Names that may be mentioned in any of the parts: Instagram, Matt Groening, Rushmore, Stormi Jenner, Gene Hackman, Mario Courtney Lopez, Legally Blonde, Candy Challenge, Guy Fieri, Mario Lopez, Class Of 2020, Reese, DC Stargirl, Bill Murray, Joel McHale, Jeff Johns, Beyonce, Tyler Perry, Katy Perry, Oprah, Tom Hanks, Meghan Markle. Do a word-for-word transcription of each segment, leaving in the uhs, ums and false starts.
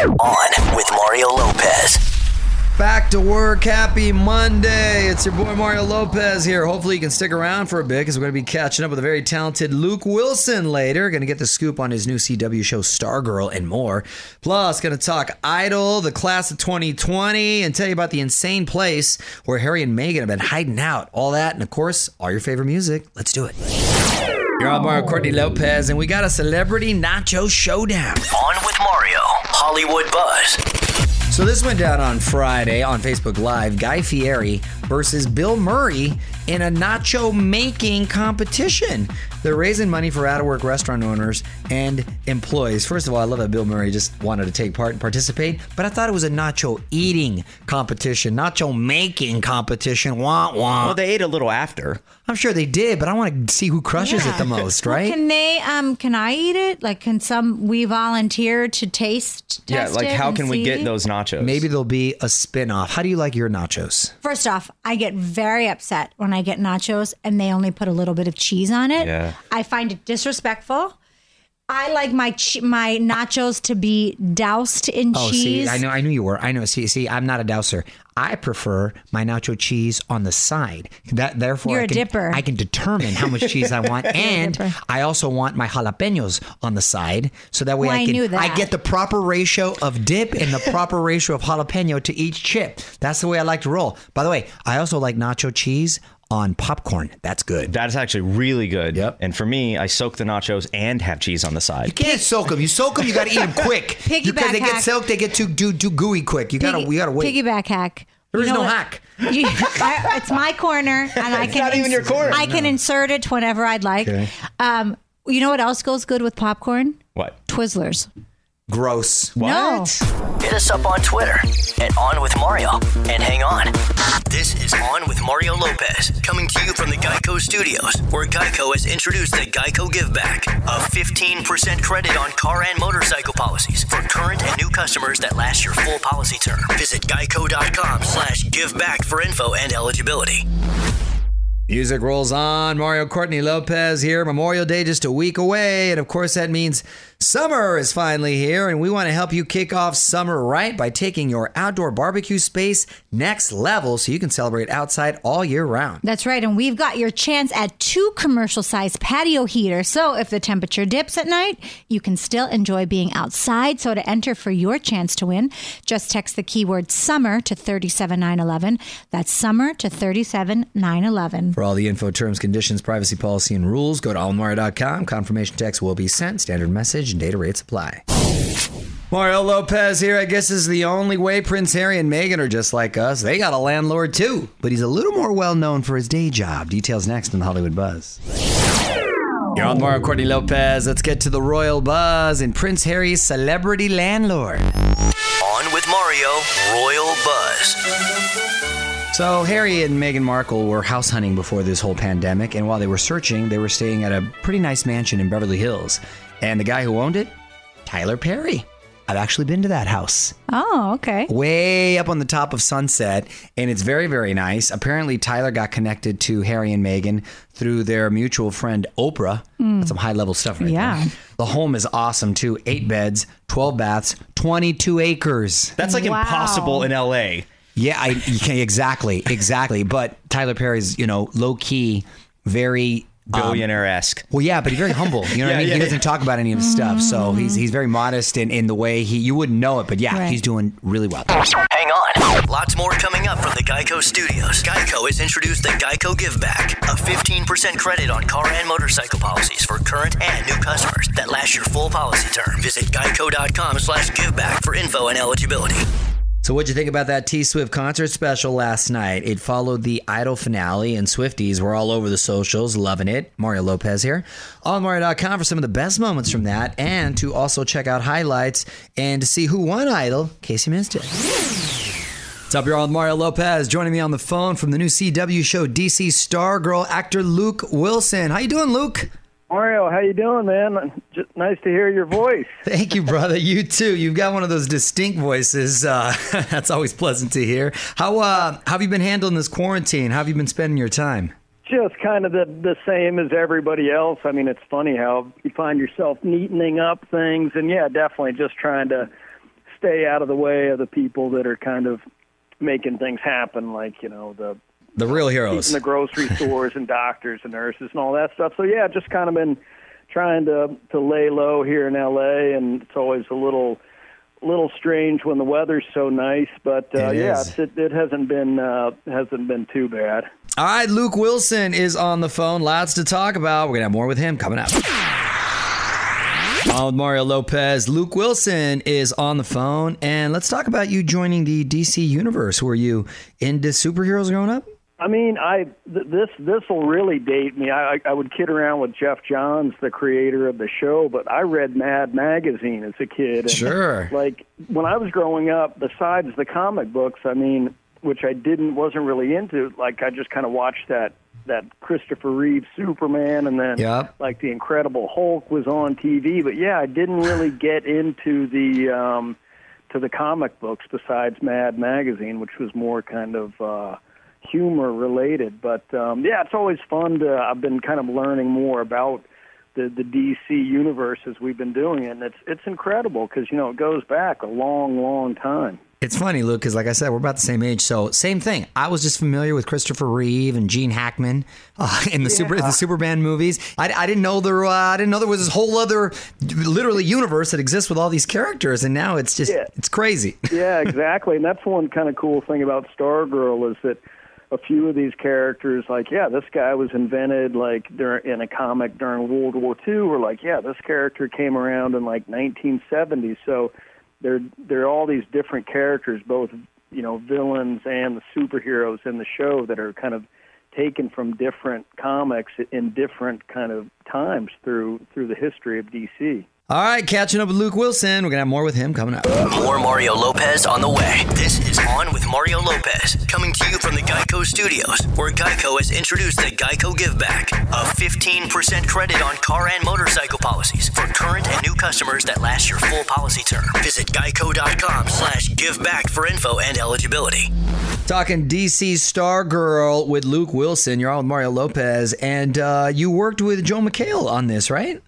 On with Mario Lopez. Back to work. Happy Monday. It's your boy Mario Lopez here. Hopefully you can stick around for a bit because we're going to be catching up with a very talented Luke Wilson later. Going to get the scoop on his new C W show Stargirl and more. Plus, going to talk Idol, the Class of twenty twenty, and tell you about the insane place where Harry and Meghan have been hiding out. All that and, of course, all your favorite music. Let's do it. You're on Mario Courtney Lopez, and we got a celebrity nacho showdown. On with Mario. Hollywood Buzz. So this went down on Friday on Facebook Live. Guy Fieri versus Bill Murray in a nacho-making competition. They're raising money for out-of-work restaurant owners and employees. First of all, I love that Bill Murray just wanted to take part and participate, but I thought it was a nacho-eating competition, nacho-making competition. Wah, wah. Well, they ate a little after. I'm sure they did, but I want to see who crushes yeah. it the most, right? Well, can they? Um, can I eat it? Like, can some we volunteer to taste? Yeah, test like it how can see? we get those nachos? Maybe there'll be a spin-off. How do you like your nachos? First off, I get very upset when I get nachos and they only put a little bit of cheese on it. Yeah. I find it disrespectful. I like my che- my nachos to be doused in oh, cheese. Oh, see, I know, I knew you were. I know. See, see, I'm not a douser. I prefer my nacho cheese on the side. That therefore, You're I, can, a dipper. I can determine how much cheese I want, and I also want my jalapenos on the side, so that way well, I can I, knew that. I get the proper ratio of dip and the proper ratio of jalapeno to each chip. That's the way I like to roll. By the way, I also like nacho cheese on popcorn. That's good. That's actually really good. Yep. And for me, I soak the nachos and have cheese on the side. You can't soak them. You soak them, you got to eat them quick. Piggyback you, hack. Because they get soaked, they get too, too, too gooey quick. You got to you gotta wait. Piggyback hack. There is you know no what? hack. You, I, it's my corner, and I it's can not even ins- your corner. I no. can insert it whenever I'd like. Okay. Um, you know what else goes good with popcorn? What? Twizzlers. Gross. What? No. Hit us up on Twitter at On With Mario and hang on. This is On With Mario Lopez, coming to you from the Geico Studios, where Geico has introduced the Geico Give Back, a fifteen percent credit on car and motorcycle policies for current and new customers that last your full policy term. Visit geico.com slash give back for info and eligibility. Music rolls on. Mario Courtney Lopez here. Memorial Day just a week away. And of course, that means summer is finally here. And we want to help you kick off summer right by taking your outdoor barbecue space next level so you can celebrate outside all year round. That's right. And we've got your chance at two commercial-sized patio heaters. So if the temperature dips at night, you can still enjoy being outside. So to enter for your chance to win, just text the keyword summer to three seven nine one one. That's summer to three seven nine one one. For all the info, terms, conditions, privacy policy, and rules, go to all mario dot com. Confirmation text will be sent. Standard message and data rates apply. Mario Lopez here. I guess is the only way Prince Harry and Meghan are just like us. They got a landlord too, but he's a little more well-known for his day job. Details next on the Hollywood Buzz. You're on Mario Courtney Lopez. Let's get to the Royal Buzz and Prince Harry's celebrity landlord. On with Mario, Royal Buzz. So Harry and Meghan Markle were house hunting before this whole pandemic, and while they were searching, they were staying at a pretty nice mansion in Beverly Hills. And the guy who owned it, Tyler Perry. I've actually been to that house. Oh, okay. Way up on the top of Sunset, and it's very, very nice. Apparently, Tyler got connected to Harry and Meghan through their mutual friend, Oprah. Mm. That's some high-level stuff right yeah. there. The home is awesome, too. Eight beds, twelve baths, twenty-two acres. That's like wow. impossible in L A Yeah, I, you can, exactly, exactly. But Tyler Perry's, you know, low key, very um, billionaire-esque. Well, yeah, but he's very humble. You know yeah, what I mean? Yeah, he doesn't yeah. talk about any of his stuff, so he's he's very modest in, in the way he. You wouldn't know it, but yeah, right. he's doing really well. Hang on, lots more coming up from the Geico Studios. Geico has introduced the Geico Give Back, a fifteen percent credit on car and motorcycle policies for current and new customers that last your full policy term. Visit geico dot com slash give back for info and eligibility. So what'd you think about that T-Swift concert special last night? It followed the Idol finale, and Swifties were all over the socials, loving it. Mario Lopez here. all mario dot com for some of the best moments from that, and to also check out highlights and to see who won Idol, in case you missed it. What's up, y'all? With Mario Lopez. Joining me on the phone from the new C W show, D C Stargirl, actor Luke Wilson. How you doing, Luke? Mario, how you doing, man? Just nice to hear your voice. Thank you, brother. You too. You've got one of those distinct voices. Uh, that's always pleasant to hear. How, uh, how have you been handling this quarantine? How have you been spending your time? Just kind of the, the same as everybody else. I mean, it's funny how you find yourself neatening up things. And, yeah, definitely just trying to stay out of the way of the people that are kind of making things happen, like, you know, the the real heroes in the grocery stores and doctors and nurses and all that stuff. So yeah, just kind of been trying to to lay low here in L A, and it's always a little little strange when the weather's so nice, but uh, it yeah, it, it hasn't been uh, hasn't been too bad. All right, Luke Wilson is on the phone. Lots to talk about. We're gonna have more with him coming up. On with Mario Lopez. Luke Wilson is on the phone, and let's talk about you joining the D C universe. Were you into superheroes growing up? I mean, I th- this this will really date me. I, I would kid around with Jeff Johns, the creator of the show, but I read Mad Magazine as a kid. And sure. Like when I was growing up, besides the comic books, I mean, which I didn't wasn't really into. Like I just kind of watched that that Christopher Reeve Superman, and then yep. like the Incredible Hulk was on T V. But yeah, I didn't really get into the um, to the comic books besides Mad Magazine, which was more kind of. Uh, humor related, but um, yeah, it's always fun to, I've been kind of learning more about the, the D C universe as we've been doing it, and it's, it's incredible because, you know, it goes back a long, long time. It's funny, Luke, because like I said, we're about the same age, so same thing. I was just familiar with Christopher Reeve and Gene Hackman uh, in the yeah. super in the Superman movies. I, I didn't know there uh, I didn't know there was this whole other, literally, universe that exists with all these characters, and now it's just yeah. it's crazy. Yeah, exactly, and that's one kind of cool thing about Stargirl is that a few of these characters, like, yeah, this guy was invented, like, during, in a comic during World War Two, or, like, yeah, this character came around in, like, nineteen seventy. So there, there are all these different characters, both, you know, villains and the superheroes in the show that are kind of taken from different comics in different kind of times through through the history of D C. All right, catching up with Luke Wilson. We're going to have more with him coming up. More Mario Lopez on the way. This is On with Mario Lopez, coming to you from the Geico Studios, where Geico has introduced the Geico Give Back, a fifteen percent credit on car and motorcycle policies for current and new customers that last your full policy term. Visit geico.com slash give back for info and eligibility. Talking D C Stargirl with Luke Wilson. You're on with Mario Lopez, and uh, you worked with Joel McHale on this, right?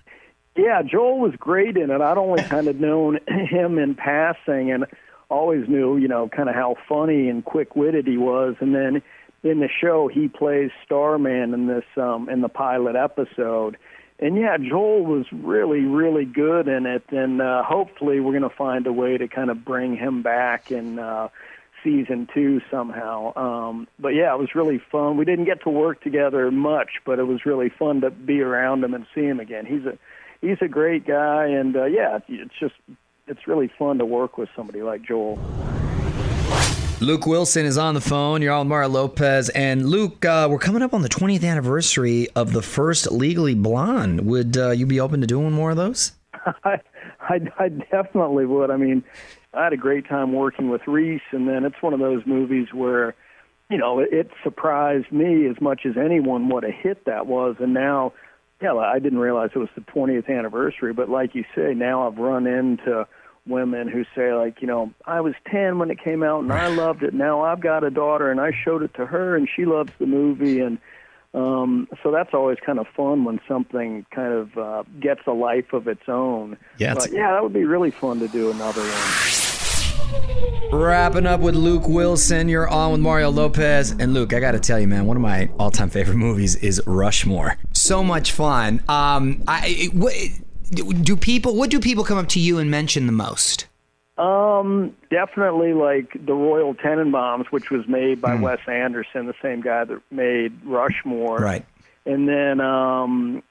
Yeah, Joel was great in it. I'd only kind of known him in passing and always knew, you know, kind of how funny and quick-witted he was. And then in the show, he plays Starman in this um, in the pilot episode. And, yeah, Joel was really, really good in it. And uh, hopefully we're going to find a way to kind of bring him back in uh, season two somehow. Um, but, yeah, it was really fun. We didn't get to work together much, but it was really fun to be around him and see him again. He's a... He's a great guy, and, uh, yeah, it's just, it's really fun to work with somebody like Joel. Luke Wilson is on the phone. You're on Mario Lopez. And, Luke, uh, we're coming up on the twentieth anniversary of the first Legally Blonde. Would uh, you be open to doing more of those? I, I, I definitely would. I mean, I had a great time working with Reese, and then it's one of those movies where, you know, it, it surprised me as much as anyone what a hit that was, and now... Yeah, I didn't realize it was the twentieth anniversary, but like you say, now I've run into women who say, like, you know, I was ten when it came out, and I loved it. Now I've got a daughter, and I showed it to her, and she loves the movie. And um, so that's always kind of fun when something kind of uh, gets a life of its own. Yeah, but, yeah, that would be really fun to do another one. Wrapping up with Luke Wilson. You're on with Mario Lopez. And, Luke, I got to tell you, man, one of my all-time favorite movies is Rushmore. So much fun. Um, I what, do people. What do people come up to you and mention the most? Um, definitely like the Royal Tenenbaums, which was made by mm. Wes Anderson, the same guy that made Rushmore. Right. And then um,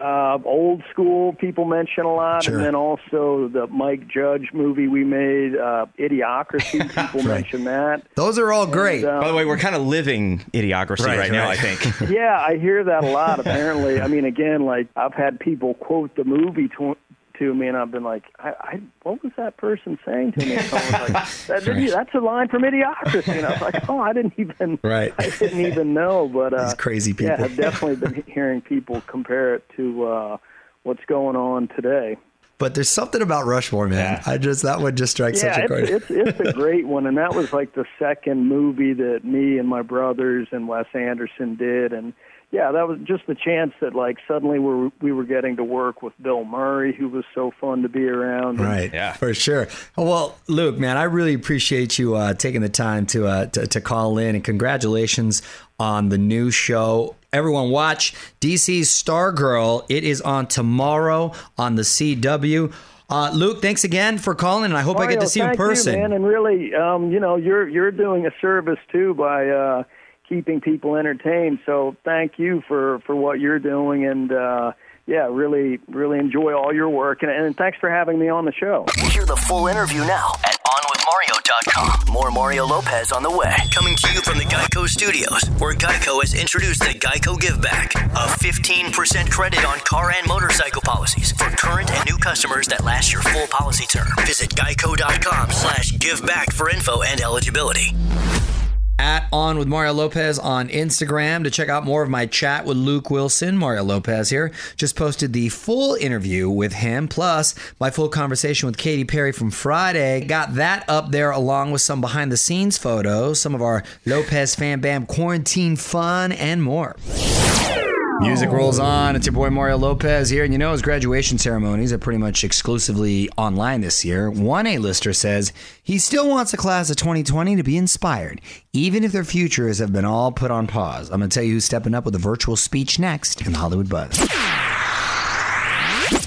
uh, Old School people mention a lot, sure. And then also the Mike Judge movie we made, uh, Idiocracy. People right. mention that. Those are all great. And, um, by the way, we're kind of living Idiocracy right, right now, right. I think. Yeah, I hear that a lot, apparently. I mean, again, like, I've had people quote the movie to, to me, and I've been like, I, I, what was that person saying to me? And someone's like, that, didn't you, that's a line from Idiocracy. And I was like, oh, I didn't even right. I didn't even know. But uh, these crazy people. Yeah, I've definitely been hearing people compare it to uh, what's going on today. But there's something about Rushmore, man. Yeah. I just that one just strikes yeah, such a chord. It's, it's, it's a great one, and that was like the second movie that me and my brothers and Wes Anderson did, and yeah, that was just the chance that, like, suddenly we were, we were getting to work with Bill Murray, who was so fun to be around. Right, yeah, for sure. Well, Luke, man, I really appreciate you uh, taking the time to, uh, to to call in, and congratulations on the new show. Everyone, watch D C Stargirl. It is on tomorrow on the C W. Uh, Luke, thanks again for calling, and I hope Mario, I get to see you in person. You, man, and really, um, you know, you're you're doing a service too by uh, keeping people entertained. So thank you for, for what you're doing, and uh, yeah, really, really enjoy all your work, and, and thanks for having me on the show. Hear the full interview now at on with mario dot com. More Mario Lopez on the way. Coming to you from the Geico Studios, where Geico has introduced the Geico Give Back, a fifteen percent credit on car and motorcycle policies for current and new customers that last your full policy term. Visit geico dot com slash give back for info and eligibility. At On With Mario Lopez on Instagram to check out more of my chat with Luke Wilson. Mario Lopez here. Just posted the full interview with him, plus my full conversation with Katy Perry from Friday. Got that up there along with some behind-the-scenes photos, some of our Lopez Fan Bam quarantine fun, and more. Music rolls on. It's your boy Mario Lopez here. And you know, his graduation ceremonies are pretty much exclusively online this year. One A-lister says he still wants the class of twenty twenty to be inspired, even if their futures have been all put on pause. I'm going to tell you who's stepping up with a virtual speech next in the Hollywood Buzz.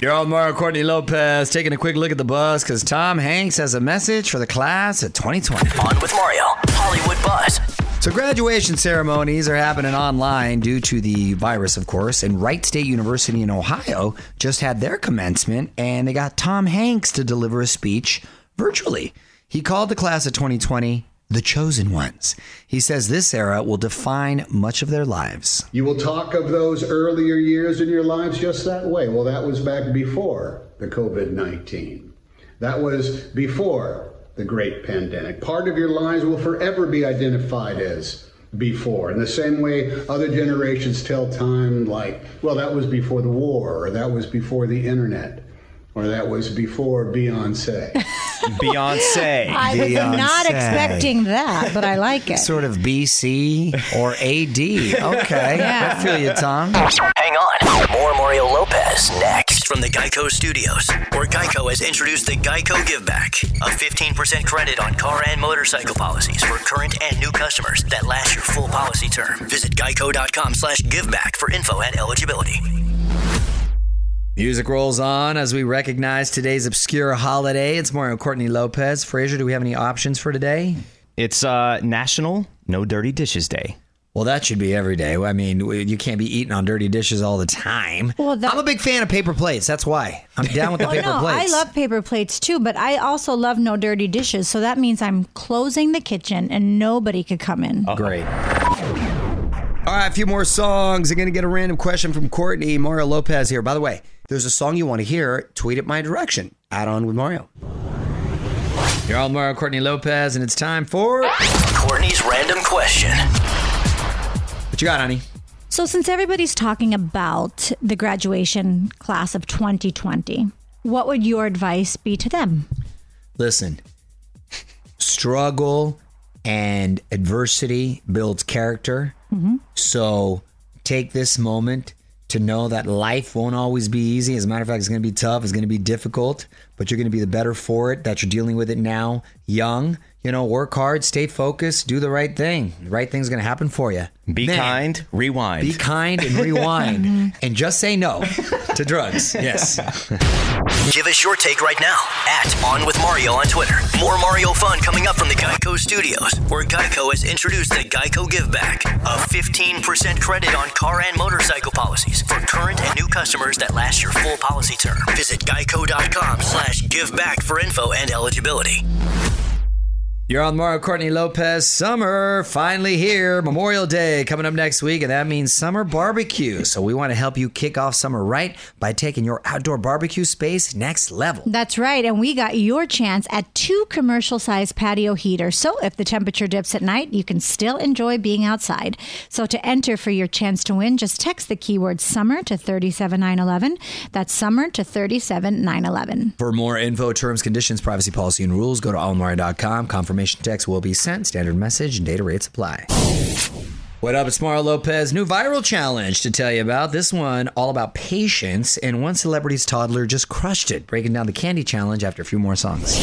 Your old Mario Courtney Lopez taking a quick look at the buzz because Tom Hanks has a message for the class of twenty twenty. On With Mario, Hollywood Buzz. So graduation ceremonies are happening online due to the virus, of course, and Wright State University in Ohio just had their commencement, and they got Tom Hanks to deliver a speech virtually. He called the class of twenty twenty the chosen ones. He says this era will define much of their lives. You will talk of those earlier years in your lives just that way. Well, that was back before the covid nineteen. That was before the great pandemic. Part of your lives will forever be identified as before, in the same way other generations tell time like, well, that was before the war, or that was before the internet, or that was before Beyonce. Beyonce. I was Beyonce. Not expecting that, but I like it. Sort of B C or A D. Okay. Yeah. I feel you, Tom. Hang on. More Mario Lopez next from the Geico Studios, where Geico has introduced the Geico Give Back, a fifteen percent credit on car and motorcycle policies for current and new customers that last your full policy term. Visit geico dot com slash give back for info and eligibility. Music rolls on as we recognize today's obscure holiday. It's Mario Courtney Lopez. Fraser, do we have any options for today? It's uh, National No Dirty Dishes Day. Well, that should be every day. I mean, you can't be eating on dirty dishes all the time. Well, that... I'm a big fan of paper plates. That's why. I'm down with the well, paper no, plates. I love paper plates, too, but I also love no dirty dishes. So that means I'm closing the kitchen and nobody could come in. Oh, great. All right, a few more songs. I'm going to get a random question from Courtney. Mario Lopez here. By the way, there's a song you want to hear, tweet it my direction. Add on with Mario. You're all Mario Courtney Lopez, and it's time for Courtney's Random Question. What you got, honey? So since everybody's talking about the graduation class of twenty twenty, what would your advice be to them? Listen, struggle and adversity builds character. Mm-hmm. So take this moment to know that life won't always be easy. As a matter of fact, it's going to be tough. It's going to be difficult, but you're going to be the better for it, that you're dealing with it now, young. You know, work hard, stay focused, do the right thing. The right thing's going to happen for you. Be Man, kind, rewind. Be kind and rewind. And just say no to drugs. Yes. Give us your take right now at On With Mario on Twitter. More Mario fun coming up from the Geico Studios, where Geico has introduced the Geico Give Back, a fifteen percent credit on car and motorcycle policies for current and new customers that last your full policy term. Visit geico dot com slash give back for info and eligibility. You're on Mario Courtney Lopez. Summer finally here. Memorial Day coming up next week, and that means summer barbecue. So we want to help you kick off summer right by taking your outdoor barbecue space next level. That's right, and we got your chance at two commercial-sized patio heaters. So if the temperature dips at night, you can still enjoy being outside. So to enter for your chance to win, just text the keyword summer to three seven nine one one. That's summer to three seven nine one one. For more info, terms, conditions, privacy policy, and rules, go to all mario dot com. Confirmation text will be sent. Standard message and data rates apply. What up? It's Mario Lopez. New viral challenge to tell you about. This one all about patience, and one celebrity's toddler just crushed it, breaking down the Candy Challenge after a few more songs.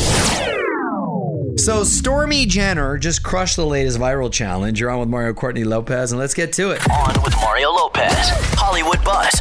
So Stormi Jenner just crushed the latest viral challenge. You're on with Mario Courtney Lopez, and let's get to it. On with Mario Lopez, Hollywood Buzz.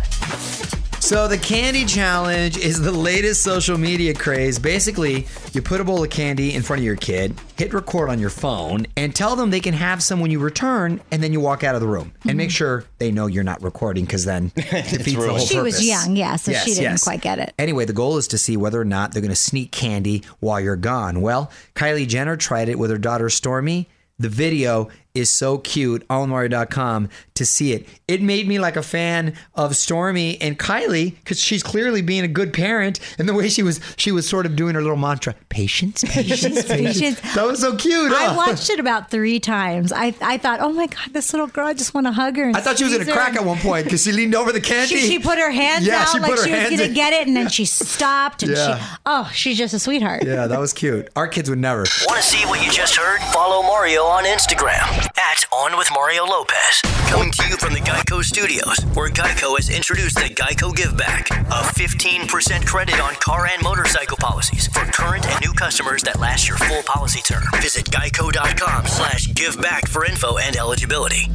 So the Candy Challenge is the latest social media craze. Basically, you put a bowl of candy in front of your kid, hit record on your phone, and tell them they can have some when you return, and then you walk out of the room. And make sure they know you're not recording, because then it defeats the whole she purpose. She was young, yeah, so yes, she didn't yes. quite get it. Anyway, the goal is to see whether or not they're going to sneak candy while you're gone. Well, Kylie Jenner tried it with her daughter Stormi. The video is so cute, all mario dot com to see it. It made me like a fan of Stormi and Kylie, because she's clearly being a good parent, and the way she was she was sort of doing her little mantra, patience, patience, patience. That was so cute. I huh? watched it about three times. I I thought, oh my God, this little girl, I just want to hug her. And I thought she was going to crack at one point, because she leaned over the candy. She, she put her hands yeah, out she like she was going to get it, and then she stopped, and yeah. she, oh, she's just a sweetheart. Yeah, that was cute. Our kids would never. Want to see what you just heard? Follow Mario on Instagram. At On With Mario Lopez, coming to you from the Geico Studios, where Geico has introduced the Geico Give Back, a fifteen percent credit on car and motorcycle policies for current and new customers that last your full policy term. Visit geico dot com slash give back for info and eligibility.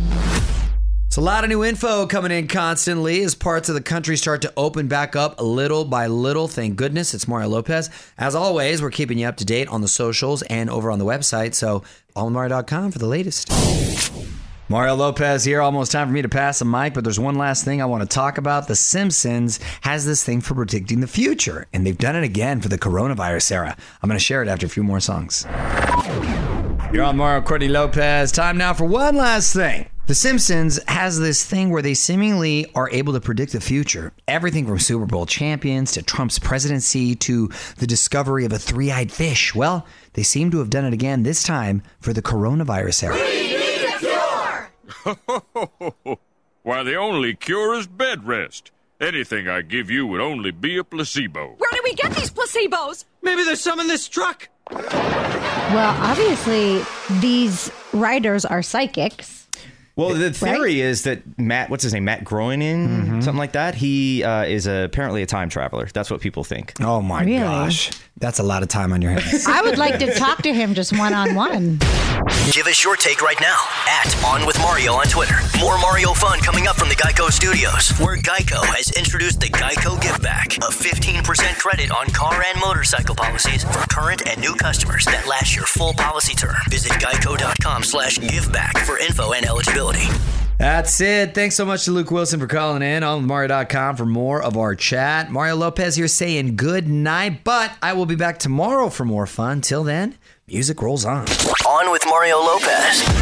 So a lot of new info coming in constantly as parts of the country start to open back up little by little. Thank goodness. It's Mario Lopez. As always, we're keeping you up to date on the socials and over on the website. So all mario dot com for the latest. Mario Lopez here. Almost time for me to pass the mic, but there's one last thing I want to talk about. The Simpsons has this thing for predicting the future, and they've done it again for the coronavirus era. I'm going to share it after a few more songs. You're on Mario Courtney Lopez. Time now for one last thing. The Simpsons has this thing where they seemingly are able to predict the future. Everything from Super Bowl champions to Trump's presidency to the discovery of a three-eyed fish. Well, they seem to have done it again, this time for the coronavirus era. We need a cure! Why, the only cure is bed rest. Anything I give you would only be a placebo. Where do we get these placebos? Maybe there's some in this truck. Well, obviously, these writers are psychics. Well, the theory right? is that Matt, what's his name, Matt Groening, mm-hmm. something like that. He uh, is a, apparently a time traveler. That's what people think. Oh, my really? gosh. That's a lot of time on your hands. I would like to talk to him just one-on-one. Give us your take right now at On With Mario on Twitter. More Mario fun coming up from the Geico Studios, where Geico has introduced the Geico Give Back, a fifteen percent credit on car and motorcycle policies for current and new customers that last your full policy term. Visit geico dot com slash give back for info and eligibility. That's it. Thanks so much to Luke Wilson for calling in on mario dot com for more of our chat. Mario Lopez here saying good night, but I will be back tomorrow for more fun. Till then, music rolls on. On with Mario Lopez.